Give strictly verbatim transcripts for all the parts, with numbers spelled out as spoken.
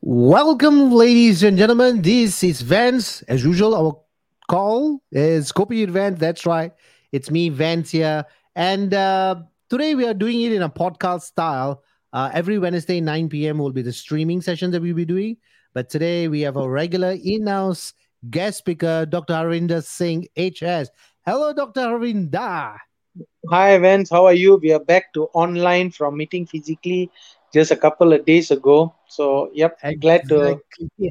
Welcome, ladies and gentlemen. This is Vance. As usual, our call is Kopi Events. That's right. It's me, Vance, here. And uh, today we are doing it in a podcast style. Uh, every Wednesday, nine p.m. will be the streaming session that we'll be doing. But today we have a regular in-house guest speaker, Doctor Arvinder Singh H S. Hello, Doctor Arvinder. Hi, Vance. How are you? We are back to online from meeting physically just a couple of days ago. So, yep, I'm glad to. Yeah.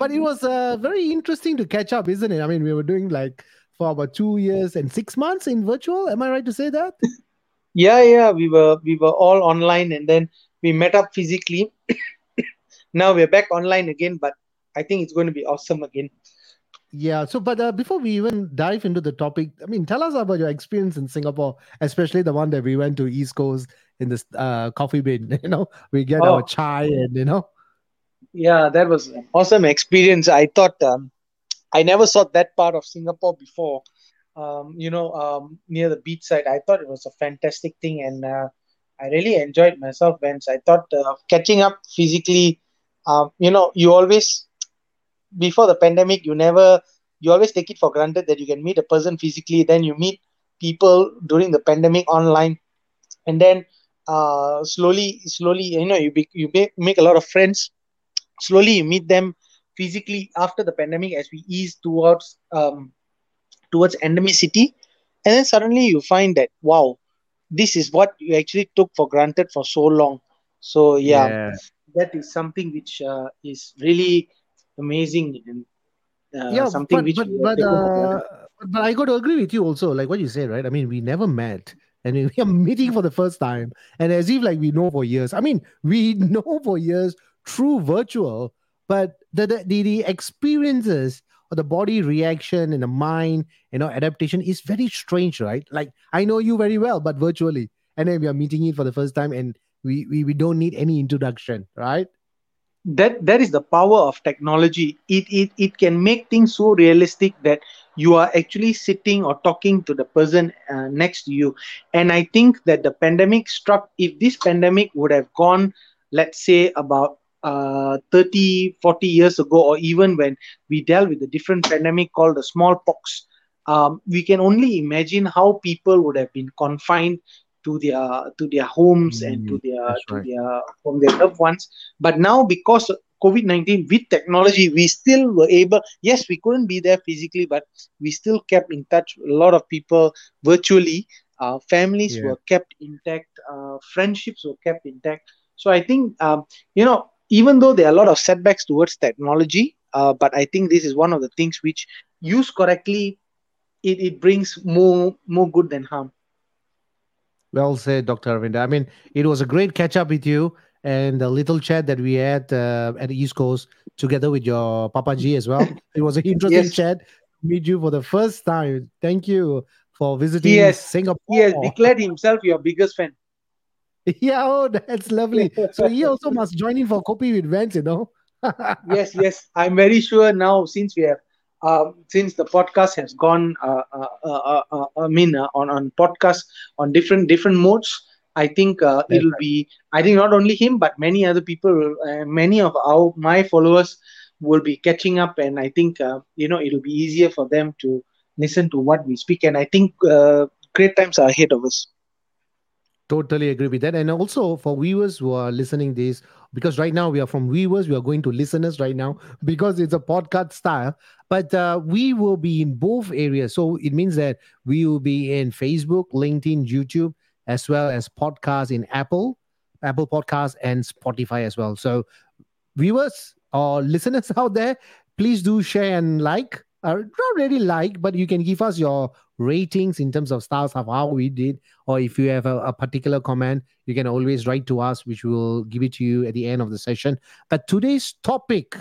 But it was uh, very interesting to catch up, isn't it? I mean, we were doing like for about two years and six months in virtual. Am I right to say that? yeah, yeah. We were we were all online and then we met up physically. Now we're back online again, but I think it's going to be awesome again. Yeah. So, but uh, before we even dive into the topic, I mean, tell us about your experience in Singapore, especially the one that we went to East Coast in this uh, coffee bin. You know, we get oh. our chai and, you know. Yeah, that was an awesome experience. I thought um, I never saw that part of Singapore before, um, you know, um, near the beach side. I thought it was a fantastic thing and uh, I really enjoyed myself, Vance. I thought uh, catching up physically, um, you know, you always... Before the pandemic, you never, you always take it for granted that you can meet a person physically. Then you meet people during the pandemic online, and then uh, slowly, slowly, you know, you be, you make a lot of friends. Slowly, you meet them physically after the pandemic as we ease towards um, towards endemicity, and then suddenly you find that wow, this is what you actually took for granted for so long. So yeah, yeah. that is something which uh, is really. Amazing and uh, yeah, something but, which but, but, uh, but I got to agree with you also, like what you said, right? I mean, we never met and we are meeting for the first time, and as if like we know for years. I mean, we know for years through virtual, but the the, the, the experiences or the body reaction and the mind, you know, adaptation is very strange, right? Like I know you very well, but virtually, and then we are meeting it for the first time, and we we, we don't need any introduction, right? That that is the power of technology. It it it can make things so realistic that you are actually sitting or talking to the person uh, next to you. And I think that the pandemic struck. If this pandemic would have gone, let's say about uh, thirty, forty years ago, or even when we dealt with a different pandemic called the smallpox, um, we can only imagine how people would have been confined to their to their homes mm, and to their to right. their from their loved ones. But now because of COVID nineteen with technology, we still were able, yes, we couldn't be there physically, but we still kept in touch with a lot of people virtually. Uh, families yeah. were kept intact, uh, friendships were kept intact. So I think um, you know, even though there are a lot of setbacks towards technology, uh, but I think this is one of the things which used correctly, it, it brings more more good than harm. Well said, Doctor Arvinder. I mean, it was a great catch-up with you and the little chat that we had uh, at the East Coast together with your Papa G as well. It was an interesting yes. chat. Meet you for the first time. Thank you for visiting yes. Singapore. He has declared himself your biggest fan. Yeah, oh, that's lovely. So he also must join in for Kopi with Vance, you know? yes, yes. I'm very sure now since we have Um, since the podcast has gone, uh, uh, uh, uh, I mean, uh, on on podcasts on different different modes, I think uh, it'll right. be. I think not only him, but many other people, uh, many of our my followers will be catching up, and I think uh, you know it'll be easier for them to listen to what we speak. And I think uh, great times are ahead of us. Totally agree with that. And also for viewers who are listening this, because right now we are from viewers, we are going to listeners right now because it's a podcast style. But uh, we will be in both areas. So it means that we will be in Facebook, LinkedIn, YouTube, as well as podcasts in Apple, Apple Podcasts and Spotify as well. So viewers or listeners out there, please do share and like. Uh, not really like, but you can give us your ratings in terms of stars of how we did, or if you have a, a particular comment, you can always write to us, which will give it to you at the end of the session. But today's topic,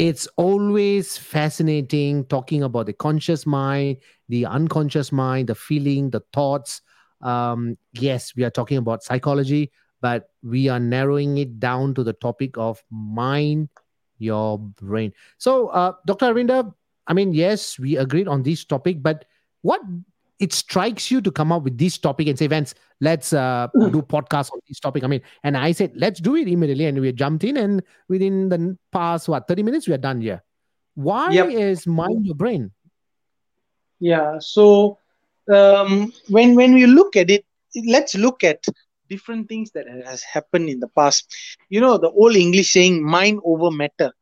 it's always fascinating talking about the conscious mind, the unconscious mind, the feeling, the thoughts. Um, yes, we are talking about psychology, but we are narrowing it down to the topic of mind, your brain. So, uh, Doctor Arvinder, I mean, yes, we agreed on this topic, but what it strikes you to come up with this topic and say, Vance, let's uh, do podcasts on this topic. I mean, and I said, let's do it immediately. And we jumped in, and within the past, what, thirty minutes, we are done here. Why yep. is mind your brain? Yeah. So um, when, when we look at it, let's look at different things that has happened in the past. You know, the old English saying, mind over matter.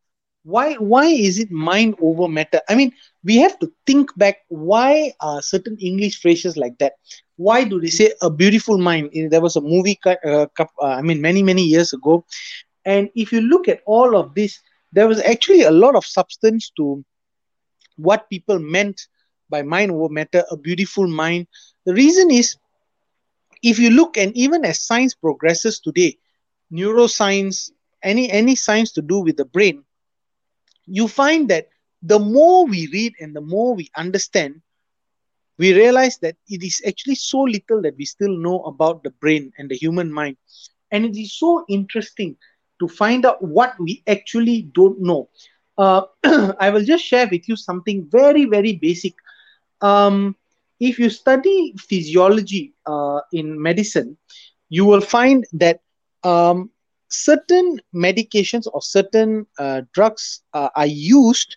Why why is it mind over matter? I mean, we have to think back, why are certain English phrases like that? Why do they say a beautiful mind? There was a movie, uh, I mean, many, many years ago. And if you look at all of this, there was actually a lot of substance to what people meant by mind over matter, a beautiful mind. The reason is, if you look, and even as science progresses today, neuroscience, any any science to do with the brain, you find that the more we read and the more we understand, we realize that it is actually so little that we still know about the brain and the human mind. And it is so interesting to find out what we actually don't know. Uh, I will just share with you something very, very basic. Um, if you study physiology uh, in medicine, you will find that um, certain medications or certain uh, drugs uh, are used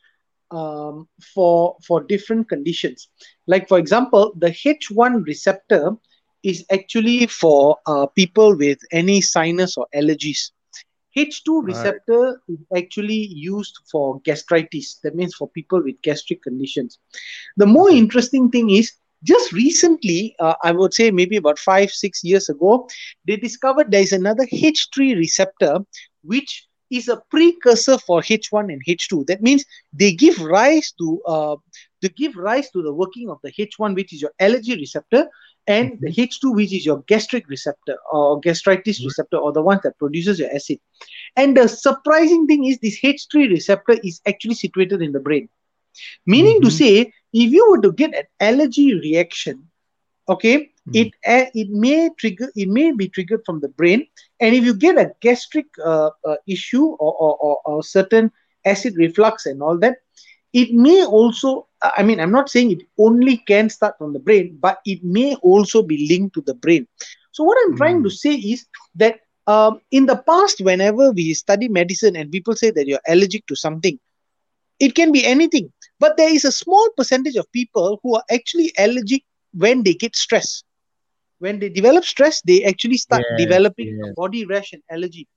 um, for, for different conditions. Like, for example, the H one receptor is actually for uh, people with any sinus or allergies. H two receptor right. is actually used for gastritis. That means for people with gastric conditions. The more interesting thing is, just recently, uh, I would say maybe about five, six years ago, they discovered there is another H three receptor, which is a precursor for H one and H two. That means they give rise to uh, to give rise to the working of the H one, which is your allergy receptor, and mm-hmm. the H two, which is your gastric receptor or gastritis mm-hmm. receptor, or the one that produces your acid. And the surprising thing is, this H three receptor is actually situated in the brain. Meaning mm-hmm. to say, if you were to get an allergy reaction, okay, mm-hmm. it uh, it may trigger, it may be triggered from the brain. And if you get a gastric uh, uh, issue or, or, or, or certain acid reflux and all that, it may also, I mean, I'm not saying it only can start from the brain, but it may also be linked to the brain. So what I'm mm-hmm. trying to say is that um, in the past, whenever we study medicine and people say that you're allergic to something, it can be anything. But there is a small percentage of people who are actually allergic when they get stress. When they develop stress, they actually start yes, developing yes. a body rash and allergy.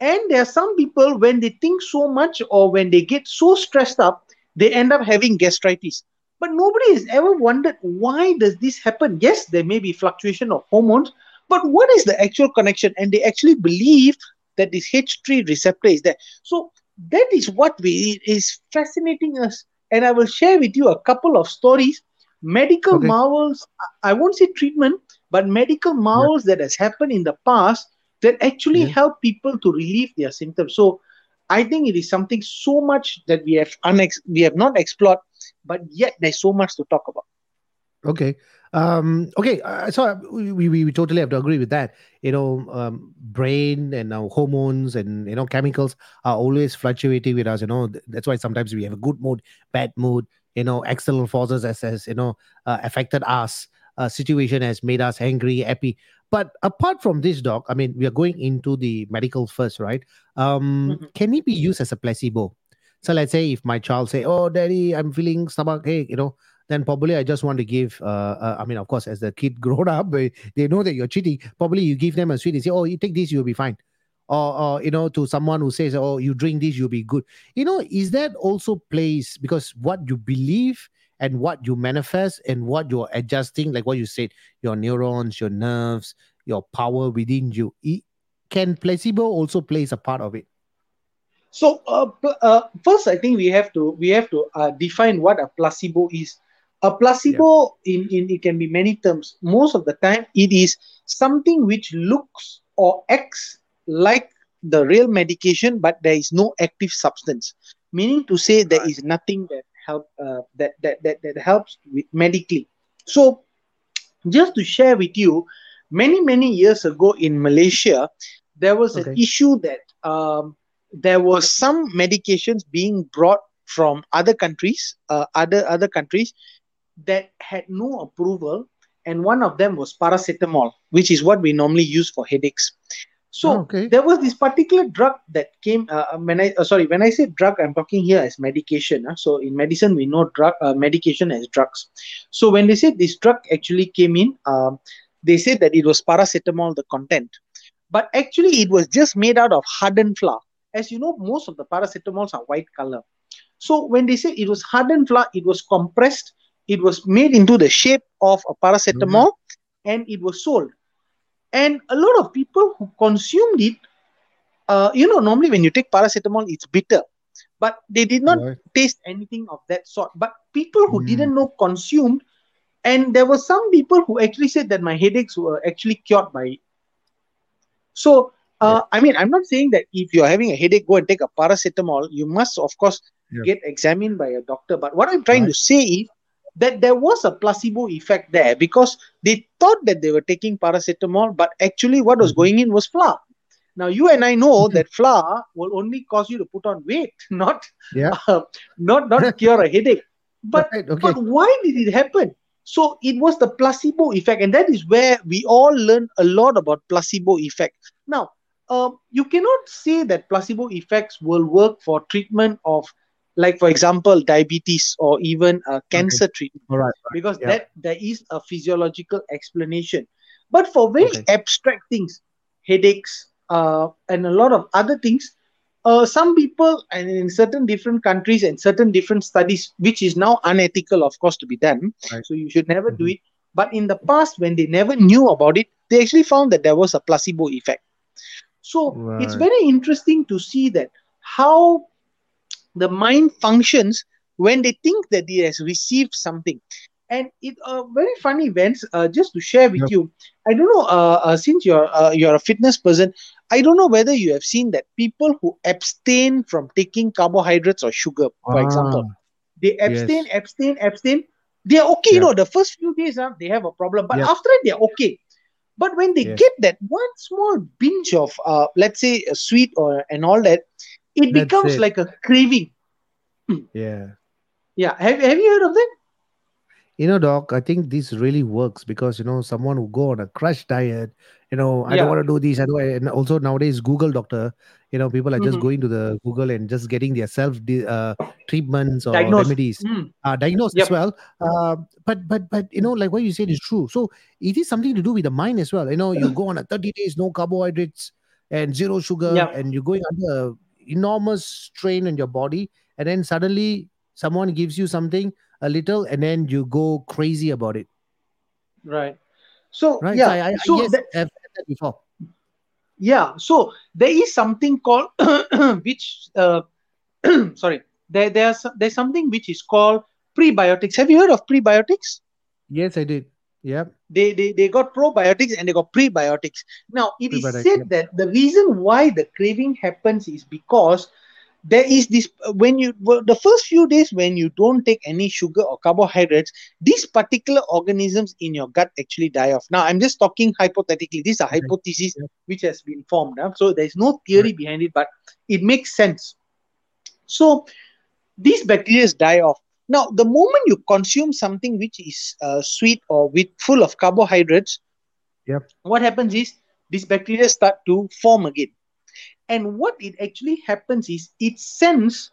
And there are some people, when they think so much or when they get so stressed up, they end up having gastritis. But nobody has ever wondered, why does this happen? Yes, there may be fluctuation of hormones, but what is the actual connection? And they actually believe that this H three receptor is there. So that is what we, is fascinating us. And I will share with you a couple of stories, medical okay. marvels, I won't say treatment, but medical marvels yeah. that has happened in the past that actually yeah. help people to relieve their symptoms. So I think it is something so much that we have unex- we have not explored, but yet there's so much to talk about. Okay. Um, okay. Uh, so we, we we totally have to agree with that. You know, um, brain and our hormones and, you know, chemicals are always fluctuating with us. You know, that's why sometimes we have a good mood, bad mood, you know, external forces as, as you know, uh, affected us. Uh, situation has made us angry, happy. But apart from this, Doc, I mean, we are going into the medical first, right? Um, mm-hmm. Can it be used as a placebo? So let's say if my child say, oh, daddy, I'm feeling stomach ache, you know, then probably I just want to give, uh, uh, I mean, of course, as the kid grown up, they know that you're cheating. Probably you give them a sweet and say, oh, you take this, you'll be fine. Or, or, you know, to someone who says, oh, you drink this, you'll be good. You know, is that also plays, because what you believe and what you manifest and what you're adjusting, like what you said, your neurons, your nerves, your power within you, can placebo also plays a part of it? So uh, uh, first, I think we have to we have to uh, define what a placebo is. A placebo, yeah. in, in it can be many terms. Most of the time, it is something which looks or acts like the real medication, but there is no active substance. Meaning to say, there is nothing that help uh, that, that that that helps with medically. So, just to share with you, many many years ago in Malaysia, there was okay. an issue that. Um, There were some medications being brought from other countries, uh, other other countries, that had no approval, and one of them was paracetamol, which is what we normally use for headaches. So oh, okay. there was this particular drug that came, uh, when I, uh, sorry, when I say drug, I'm talking here as medication. Uh, so in medicine, we know drug uh, medication as drugs. So when they said this drug actually came in, uh, they said that it was paracetamol, the content. But actually, it was just made out of hardened flour. As you know, most of the paracetamols are white color. So when they say it was hardened flour, it was compressed. It was made into the shape of a paracetamol, mm-hmm. and it was sold. And a lot of people who consumed it, uh, you know, normally when you take paracetamol, it's bitter. But they did not right. taste anything of that sort. But people who mm. didn't know consumed, and there were some people who actually said that my headaches were actually cured by it. So, uh, yeah. I mean, I'm not saying that if you're having a headache, go and take a paracetamol. You must, of course, yeah. get examined by a doctor. But what I'm trying right. to say is that there was a placebo effect there, because they thought that they were taking paracetamol, but actually what was going in was flour. Now, you and I know that flour will only cause you to put on weight, not yeah. uh, not, not cure a headache. But, right, okay. but why did it happen? So it was the placebo effect, and that is where we all learn a lot about placebo effect. Now, uh, you cannot say that placebo effects will work for treatment of, like, for example, diabetes or even uh, cancer okay. treatment, all right, right. because yeah. that there is a physiological explanation. But for very okay. abstract things, headaches uh, and a lot of other things, uh, some people, and in certain different countries and certain different studies, which is now unethical, of course, to be done. Right. So you should never mm-hmm. do it. But in the past, when they never knew about it, they actually found that there was a placebo effect. So right. it's very interesting to see that how the mind functions when they think that it has received something. And it uh, very funny events, uh, just to share with yep. you. I don't know, uh, uh, since you're uh, you're a fitness person, I don't know whether you have seen that people who abstain from taking carbohydrates or sugar, for ah, example, they abstain, yes. abstain, abstain. They're okay, yep. you know, the first few days uh, they have a problem, but yep. after that they're okay. But when they yep. get that one small binge of, uh, let's say, a sweet or and all that, it That's becomes it. like a craving. Yeah. Yeah. Have, have you heard of that? You know, Doc, I think this really works because, you know, someone who go on a crash diet, you know, I yeah. don't want to do this. I don't, and also nowadays, Google doctor, you know, people are just mm-hmm. going to the Google and just getting their self uh, treatments or diagnosed. remedies, mm. uh, diagnosed yep. as well. Uh, but, but, but, you know, like what you said is true. So it is something to do with the mind as well. You know, you go on a thirty days, no carbohydrates and zero sugar, yeah. and you're going under enormous strain on your body, and then suddenly someone gives you something a little, and then you go crazy about it. Right. So right? yeah, I, I, so yes, that, I've heard that before. Yeah. So there is something called which uh, sorry, there there's there's something which is called prebiotics. Have you heard of prebiotics? Yes, I did. Yeah. They they they got probiotics and they got prebiotics. Now it prebiotics, is said yeah. that the reason why the craving happens is because there is this, when you, well, the first few days when you don't take any sugar or carbohydrates, these particular organisms in your gut actually die off. Now, I'm just talking hypothetically. This is a hypothesis yeah. which has been formed. Huh? So there's no theory yeah. behind it, but it makes sense. So these bacteria die off. Now, the moment you consume something which is uh, sweet or with full of carbohydrates, yep. what happens is these bacteria start to form again. And what it actually happens is it sends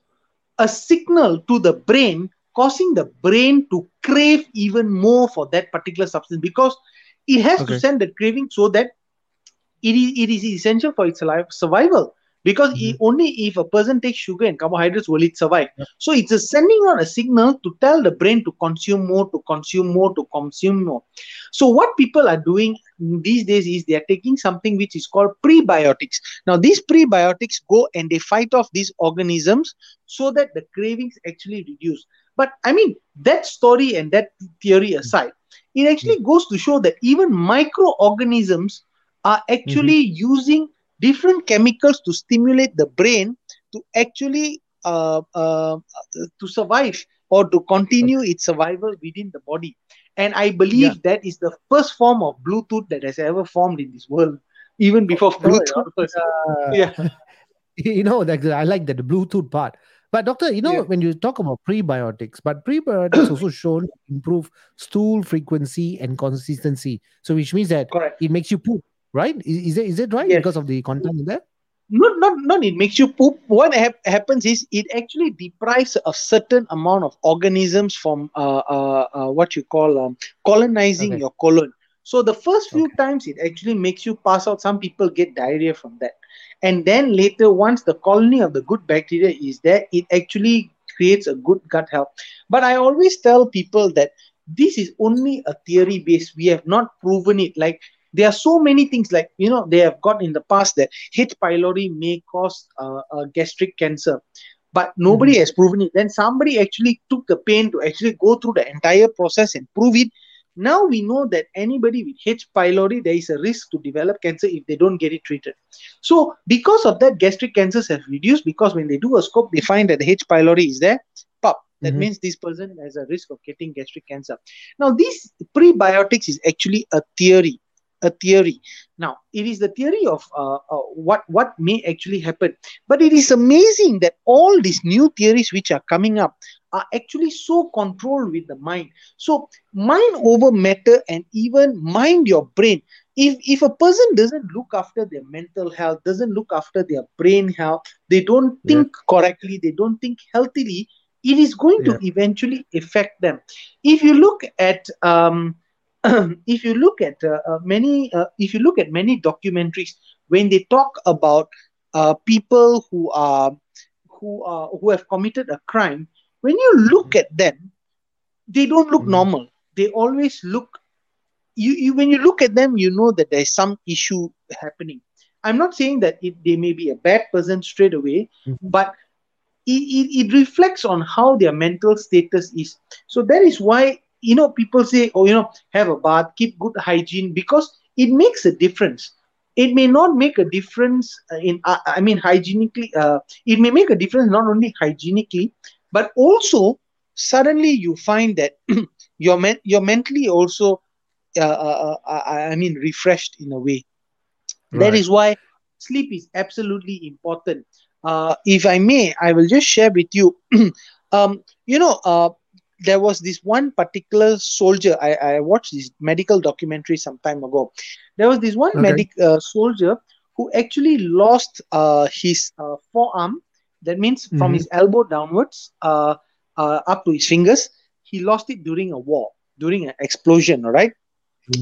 a signal to the brain, causing the brain to crave even more for that particular substance, because it has okay. to send that craving so that it is, it is essential for its survival. Because mm-hmm. it, only if a person takes sugar and carbohydrates will it survive. Yeah. So it's a sending out a signal to tell the brain to consume more, to consume more, to consume more. So what people are doing these days is they are taking something which is called prebiotics. Now these prebiotics go and they fight off these organisms so that the cravings actually reduce. But I mean, that story and that theory aside, mm-hmm. it actually mm-hmm. goes to show that even microorganisms are actually mm-hmm. using different chemicals to stimulate the brain to actually uh, uh, to survive or to continue its survival within the body. And I believe yeah. that is the first form of Bluetooth that has ever formed in this world, even before Bluetooth. Uh, yeah. You know, I like that, the Bluetooth part. But doctor, you know, yeah. when you talk about prebiotics, but prebiotics also shown to improve stool frequency and consistency. So which means that Correct. It makes you poop, right? Is, is, it, is it right yes. because of the content in there? No, no, no, it makes you poop. What ha- happens is it actually deprives a certain amount of organisms from uh, uh, uh, what you call um, colonizing okay. your colon. So the first few okay. times it actually makes you pass out. Some people get diarrhea from that. And then later, once the colony of the good bacteria is there, it actually creates a good gut health. But I always tell people that this is only a theory based. We have not proven it. Like, there are so many things, like, you know, they have got in the past that H. pylori may cause uh, uh, gastric cancer, but nobody mm-hmm. has proven it. Then somebody actually took the pain to actually go through the entire process and prove it. Now we know that anybody with H. pylori, there is a risk to develop cancer if they don't get it treated. So because of that, gastric cancers have reduced, because when they do a scope, they find that the H. pylori is there. Pop. That mm-hmm. means this person has a risk of getting gastric cancer. Now, this prebiotics is actually a theory. A theory. Now, it is the theory of uh, uh, what what may actually happen. But it is amazing that all these new theories which are coming up are actually so controlled with the mind. So, mind over matter, and even mind your brain. If if a person doesn't look after their mental health, doesn't look after their brain health, they don't think yeah. correctly, they don't think healthily, it is going yeah. to eventually affect them. If you look at um. If you look at uh, uh, many, uh, if you look at many documentaries, when they talk about uh, people who are who are who have committed a crime, when you look at them, they don't look normal. They always look. You, you when you look at them, you know that there is some issue happening. I'm not saying that it, they may be a bad person straight away, mm-hmm. but it, it it reflects on how their mental status is. So that is why. You know, people say, oh, you know, have a bath, keep good hygiene, because it makes a difference. It may not make a difference in, uh, I mean, hygienically, uh, it may make a difference not only hygienically, but also suddenly you find that you're, men- you're mentally also, uh, uh, uh, I mean, refreshed in a way. Right. That is why sleep is absolutely important. Uh, if I may, I will just share with you, um, you know, uh, there was this one particular soldier. I, I watched this medical documentary some time ago. There was this one okay. medic uh, soldier who actually lost uh, his uh, forearm. That means mm-hmm. from his elbow downwards uh, uh, up to his fingers. He lost it during a war, during an explosion, all right?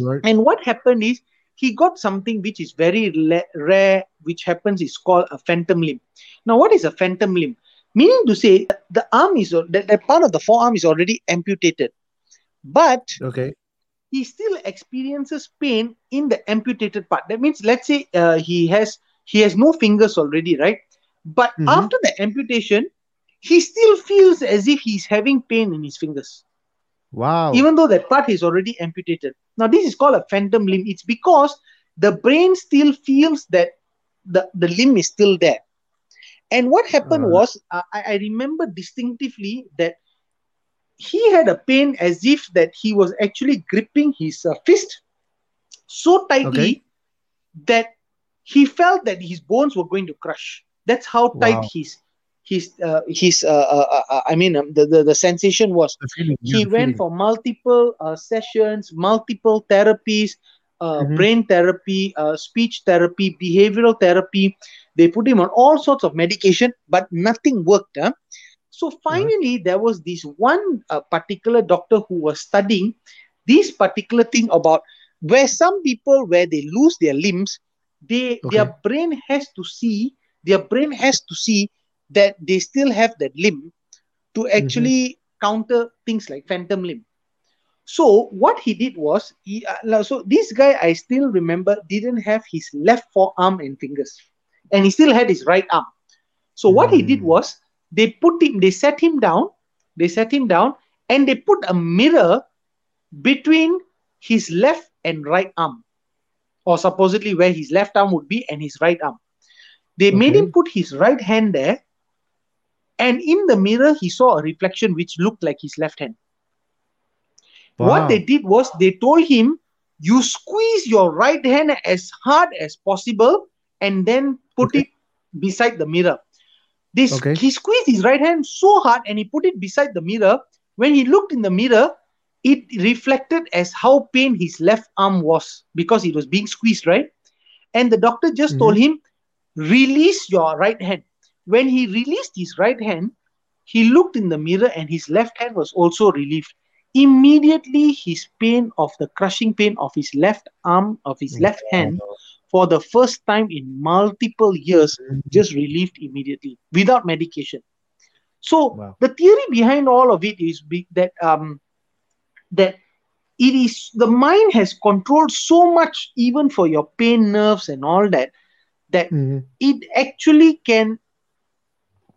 right? And what happened is he got something which is very la- rare, which happens is called a phantom limb. Now, what is a phantom limb? Meaning to say, the arm is that, that part of the forearm is already amputated, but okay. he still experiences pain in the amputated part. That means, let's say uh, he has he has no fingers already, right? But mm-hmm. after the amputation, he still feels as if he's having pain in his fingers. Wow! Even though that part is already amputated. Now, this is called a phantom limb. It's because the brain still feels that the, the limb is still there. And what happened uh, was, uh, I, I remember distinctively that he had a pain as if that he was actually gripping his uh, fist so tightly okay. that he felt that his bones were going to crush. That's how tight wow. his, his, uh, his. Uh, uh, uh, I mean, um, the, the, the sensation was. The feeling, he went feeling. for multiple uh, sessions, multiple therapies, uh, mm-hmm. brain therapy, uh, speech therapy, behavioral therapy. They put him on all sorts of medication, but nothing worked. Huh? So finally, mm-hmm. there was this one uh, particular doctor who was studying this particular thing about where some people, where they lose their limbs, they okay. their brain has to see, their brain has to see that they still have that limb to actually mm-hmm. counter things like phantom limb. So what he did was, he, uh, so this guy, I still remember, didn't have his left forearm and fingers. And he still had his right arm. So what mm. he did was, they put him, they set him down, they set him down, and they put a mirror between his left and right arm, or supposedly where his left arm would be and his right arm. They okay. made him put his right hand there, and in the mirror, he saw a reflection which looked like his left hand. Wow. What they did was, they told him, you squeeze your right hand as hard as possible, and then put okay. it beside the mirror. They, okay. He squeezed his right hand so hard and he put it beside the mirror. When he looked in the mirror, it reflected as how pain his left arm was because it was being squeezed, right? And the doctor just mm-hmm. told him, release your right hand. When he released his right hand, he looked in the mirror and his left hand was also relieved. Immediately, his pain of the crushing pain of his left arm, of his left hand, for the first time in multiple years, just relieved immediately without medication. So wow. the theory behind all of it is be- that um, that it is the mind has controlled so much, even for your pain nerves and all that, that mm-hmm. it actually can.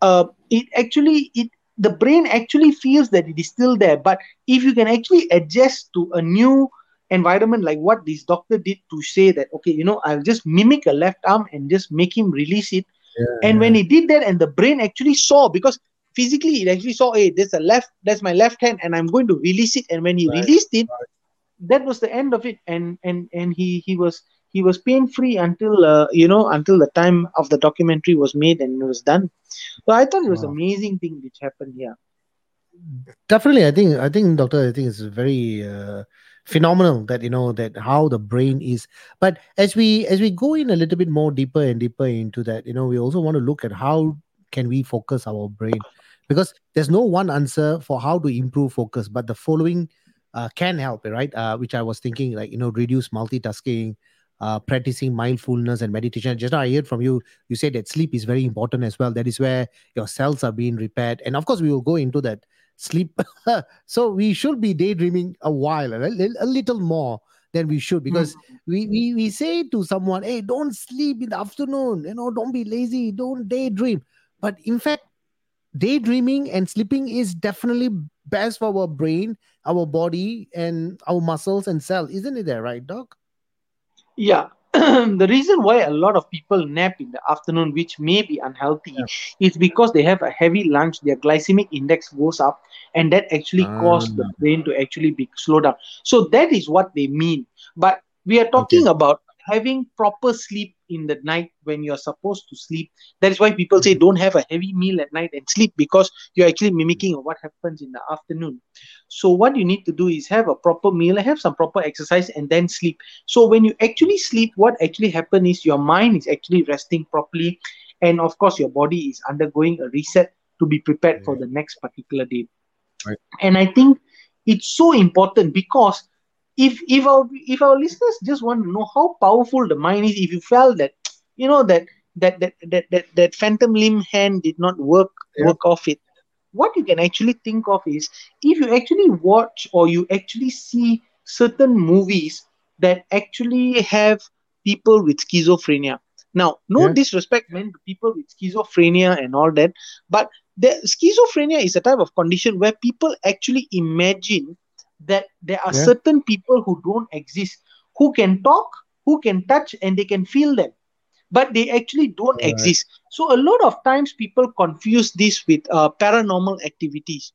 Uh, it actually it the brain actually feels that it is still there, but if you can actually adjust to a new environment, like what this doctor did to say that, okay, you know, I'll just mimic a left arm and just make him release it. Yeah. And when he did that, and the brain actually saw, because physically it actually saw, hey, there's a left, that's my left hand, and I'm going to release it. And when he right. released it, right. that was the end of it. And and and he he was he was pain free until uh, you know until the time of the documentary was made and it was done. So I thought it was wow. an amazing thing which happened here. Definitely, I think I think Doctor, I think it's very uh, phenomenal that you know that how the brain is. But as we as we go in a little bit more deeper and deeper into that, you know, we also want to look at how can we focus our brain, because there's no one answer for how to improve focus. But the following uh, can help, right? Uh, which I was thinking, like you know, reduce multitasking. Uh, practicing mindfulness and meditation. Just now I heard from you, you said that sleep is very important as well. That is where your cells are being repaired. And of course, we will go into that sleep. So we should be daydreaming a while, right? A little more than we should, because mm-hmm. we, we, we say to someone, hey, don't sleep in the afternoon, you know, don't be lazy, don't daydream. But in fact, daydreaming and sleeping is definitely best for our brain, our body, and our muscles and cells. Isn't it there, right, Doc? Yeah, the reason why a lot of people nap in the afternoon, which may be unhealthy, yeah. is because they have a heavy lunch, their glycemic index goes up, and that actually um. causes the brain to actually be slowed down. So that is what they mean. But we are talking okay. about having proper sleep in the night when you're supposed to sleep. That is why people say don't have a heavy meal at night and sleep, because you're actually mimicking what happens in the afternoon. So what you need to do is have a proper meal, have some proper exercise, and then sleep. So when you actually sleep, what actually happens is your mind is actually resting properly, and of course your body is undergoing a reset to be prepared for the next particular day. Right. And I think it's so important, because If if our if our listeners just want to know how powerful the mind is, if you felt that you know that that that that that, that phantom limb hand did not work yeah. work off it, what you can actually think of is, if you actually watch or you actually see certain movies that actually have people with schizophrenia. Now, no yeah. disrespect meant to people with schizophrenia and all that, but the schizophrenia is a type of condition where people actually imagine that there are yeah. certain people who don't exist, who can talk, who can touch, and they can feel them, but they actually don't right. exist. So a lot of times people confuse this with uh, paranormal activities.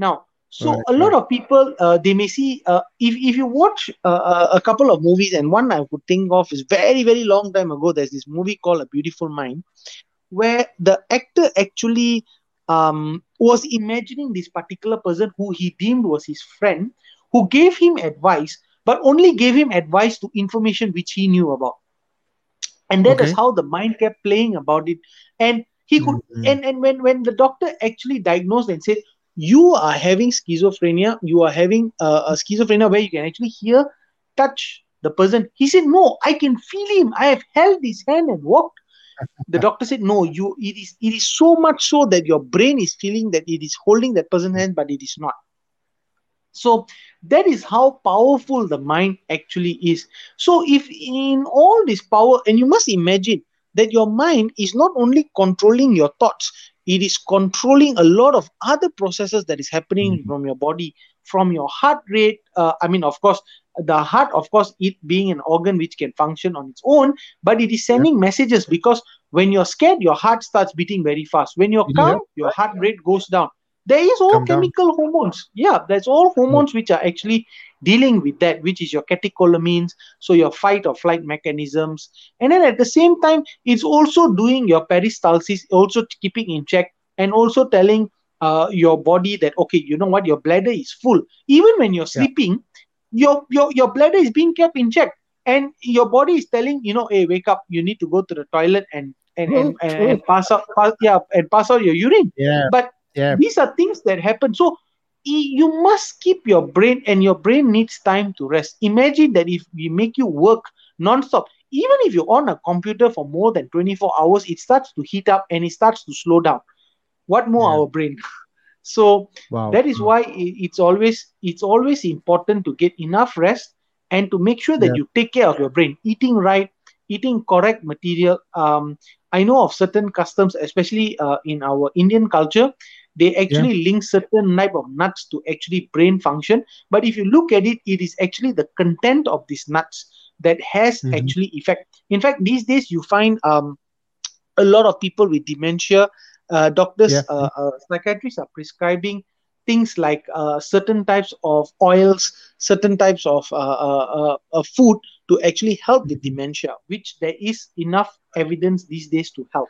Now, so right. a lot of people, uh, they may see, uh, if, if you watch uh, a couple of movies, and one I would think of is very, very long time ago, there's this movie called A Beautiful Mind, where the actor actually um, was imagining this particular person who he deemed was his friend, who gave him advice, but only gave him advice to information which he knew about. And that okay. is how the mind kept playing about it. And he could mm-hmm. and, and when, when the doctor actually diagnosed and said, you are having schizophrenia, you are having uh, a schizophrenia where you can actually hear, touch the person. He said, no, I can feel him. I have held his hand and walked. The doctor said, no, you. It is, it is so much so that your brain is feeling that it is holding that person's hand, but it is not. So that is how powerful the mind actually is. So if in all this power, and you must imagine that your mind is not only controlling your thoughts, it is controlling a lot of other processes that is happening mm-hmm. from your body, from your heart rate. Uh, I mean, of course, the heart, of course, it being an organ which can function on its own, but it is sending yeah. messages, because when you're scared, your heart starts beating very fast. When you're calm, yeah. your heart rate goes down. There is all Come chemical down. hormones. Yeah, there's all hormones mm-hmm. which are actually dealing with that, which is your catecholamines, so your fight or flight mechanisms. And then at the same time, it's also doing your peristalsis, also keeping in check, and also telling uh, your body that, okay, you know what, your bladder is full. Even when you're sleeping, yeah. your, your, your bladder is being kept in check. And your body is telling, you know, hey, wake up, you need to go to the toilet and and, and, and, and pass out pass, yeah, and pass out your urine. Yeah. But yeah. these are things that happen. So you must keep your brain, and your brain needs time to rest. Imagine that if we make you work non-stop, even if you're on a computer for more than twenty-four hours, it starts to heat up and it starts to slow down. What more yeah. our brain? So wow. that is why it's always it's always important to get enough rest and to make sure that yeah. you take care of your brain, eating right, eating correct material. Um, I know of certain customs, especially uh, in our Indian culture, they actually yeah. link certain type of nuts to actually brain function. But if you look at it, it is actually the content of these nuts that has mm-hmm. actually effect. In fact, these days you find um, a lot of people with dementia, uh, doctors, yeah. uh, uh, psychiatrists are prescribing things like uh, certain types of oils, certain types of uh, uh, uh, food to actually help with dementia, which there is enough evidence these days to help.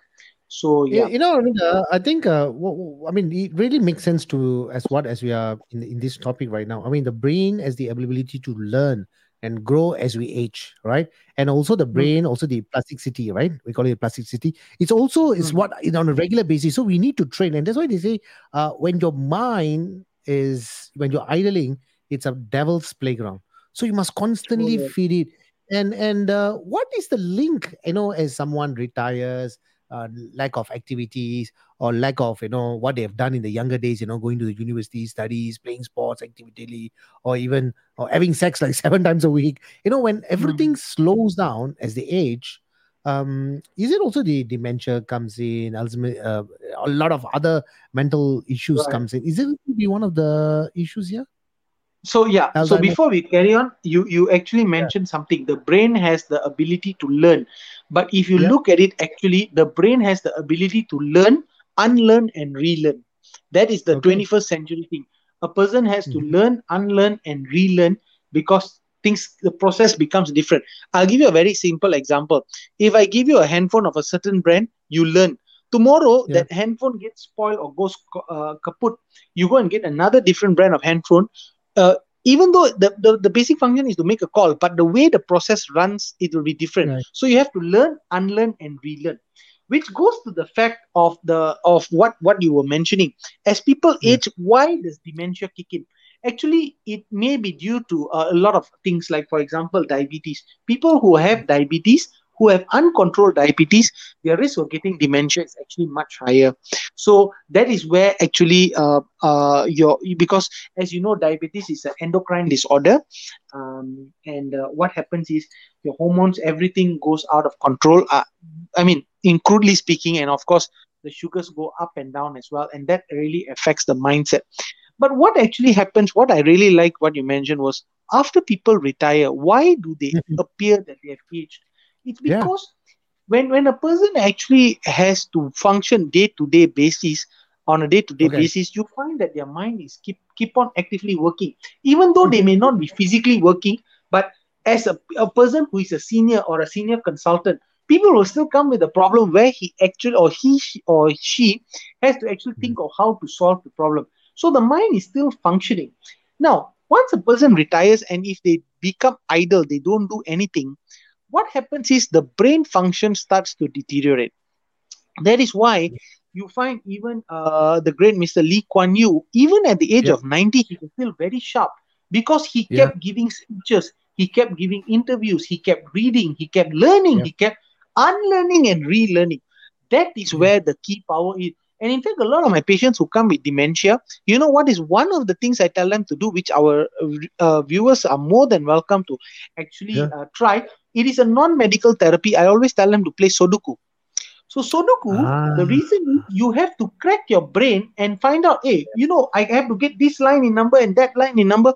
So yeah, you know, uh, I think uh, w- w- I mean it really makes sense to as what as we are in, in this topic right now. I mean, the brain has the ability to learn and grow as we age, right? And also the brain, mm. also the plasticity, right? We call it plasticity. It's also is mm. what is on a regular basis. So we need to train, and that's why they say uh, when your mind is when you're idling, it's a devil's playground. So you must constantly oh, yeah. feed it. And and uh, what is the link? You know, as someone retires, uh, lack of activities or lack of you know what they have done in the younger days. You know, going to the university, studies, playing sports actively, or even or having sex like seven times a week. You know, when everything mm. slows down as they age, um, is it also the dementia comes in? Ultimately, uh, a lot of other mental issues right. comes in. Is it be one of the issues here? So yeah, Alzheimer's. So before we carry on, you, you actually mentioned yeah. something. The brain has the ability to learn. But if you yeah. look at it, actually, the brain has the ability to learn, unlearn, and relearn. That is the okay. twenty-first century thing. A person has mm-hmm. to learn, unlearn, and relearn because things, the process becomes different. I'll give you a very simple example. If I give you a handphone of a certain brand, you learn. Tomorrow, yeah. that handphone gets spoiled or goes uh, kaput. You go and get another different brand of handphone. Uh, even though the, the, the basic function is to make a call, but the way the process runs, it will be different. Right. So you have to learn, unlearn, and relearn, which goes to the fact of the of what, what you were mentioning. As people yeah. age, why does dementia kick in? Actually, it may be due to uh, a lot of things like, for example, diabetes. People who have diabetes, who have uncontrolled diabetes, their risk of getting dementia is actually much higher. So that is where actually, uh, uh, your because as you know, diabetes is an endocrine disorder, um, and uh, what happens is your hormones, everything goes out of control. Uh, I mean, in crudely speaking, and of course, the sugars go up and down as well, and that really affects the mindset. But what actually happens, what I really like what you mentioned was after people retire, why do they mm-hmm. appear that they have aged? It's because yeah. when, when a person actually has to function day-to-day basis, on a day-to-day okay. basis, you find that their mind is keep keep on actively working. Even though mm-hmm. they may not be physically working, but as a, a person who is a senior or a senior consultant, people will still come with a problem where he actually or he or she has to actually mm-hmm. think of how to solve the problem. So the mind is still functioning. Now, once a person retires and if they become idle, they don't do anything, what happens is the brain function starts to deteriorate. That is why you find even uh, the great Mister Lee Kuan Yew, even at the age yeah. of ninety, he was still very sharp because he yeah. kept giving speeches, he kept giving interviews, he kept reading, he kept learning, yeah. he kept unlearning and relearning. That is yeah. where the key power is. And in fact, a lot of my patients who come with dementia, you know what is one of the things I tell them to do, which our uh, viewers are more than welcome to actually yeah. uh, try. It is a non-medical therapy. I always tell them to play Sudoku. So Sudoku, ah. the reason you have to crack your brain and find out, hey, you know, I have to get this line in number and that line in number.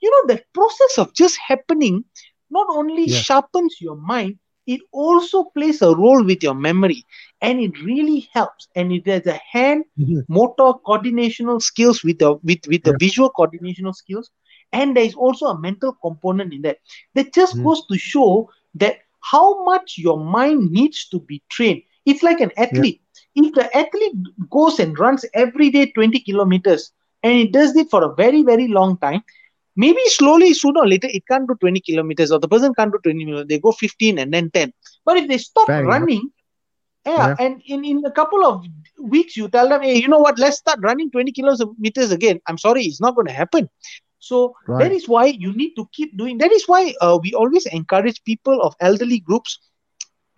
You know, the process of just happening not only yeah. sharpens your mind, it also plays a role with your memory, and it really helps. And it has a hand mm-hmm. motor coordinational skills with the with, with yeah. the visual coordinational skills, and there is also a mental component in that. That just mm-hmm. goes to show that how much your mind needs to be trained. It's like an athlete. Yeah. If the athlete goes and runs every day twenty kilometers, and it does it for a very, very long time, maybe slowly, sooner or later, it can't do twenty kilometers, or the person can't do twenty kilometers. They go fifteen and then ten. But if they stop Fair running, yeah, yeah. and in, in a couple of weeks, you tell them, hey, you know what, let's start running twenty kilometers again. I'm sorry, it's not going to happen. So right. that is why you need to keep doing. That is why uh, we always encourage people of elderly groups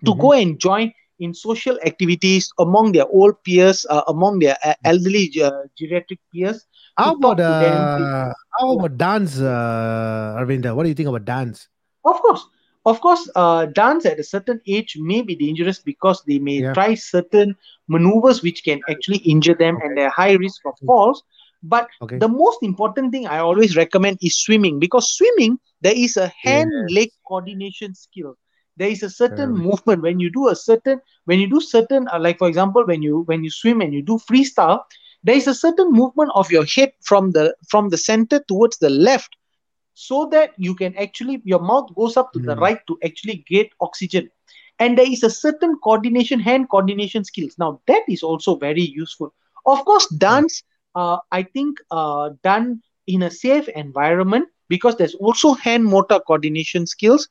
to mm-hmm. go and join in social activities among their old peers, uh, among their uh, elderly uh, geriatric peers. How about, uh, how about dance, uh, Arvinder? What do you think about dance? Of course. Of course, uh, dance at a certain age may be dangerous because they may yeah. try certain maneuvers which can actually injure them okay. and they're high risk of falls. But okay. the most important thing I always recommend is swimming, because swimming, there is a hand-leg yeah. coordination skill. There is a certain yeah. movement. When you do a certain, when you do certain, uh, like for example, when you when you swim and you do freestyle, there is a certain movement of your head from the from the center towards the left, so that you can actually, your mouth goes up to mm. the right to actually get oxygen. And there is a certain coordination, hand coordination skills. Now, that is also very useful. Of course, dance, uh, I think, uh, done in a safe environment, because there's also hand motor coordination skills,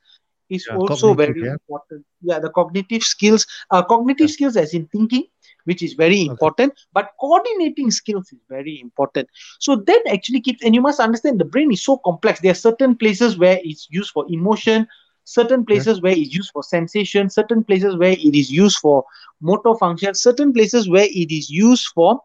is yeah, also very yeah. important. Yeah, the cognitive skills, uh, cognitive yeah. skills as in thinking, which is very important, okay. but coordinating skills is very important. So that actually keeps, and you must understand the brain is so complex. There are certain places where it's used for emotion, certain places yeah. where it's used for sensation, certain places where it is used for motor function, certain places where it is used for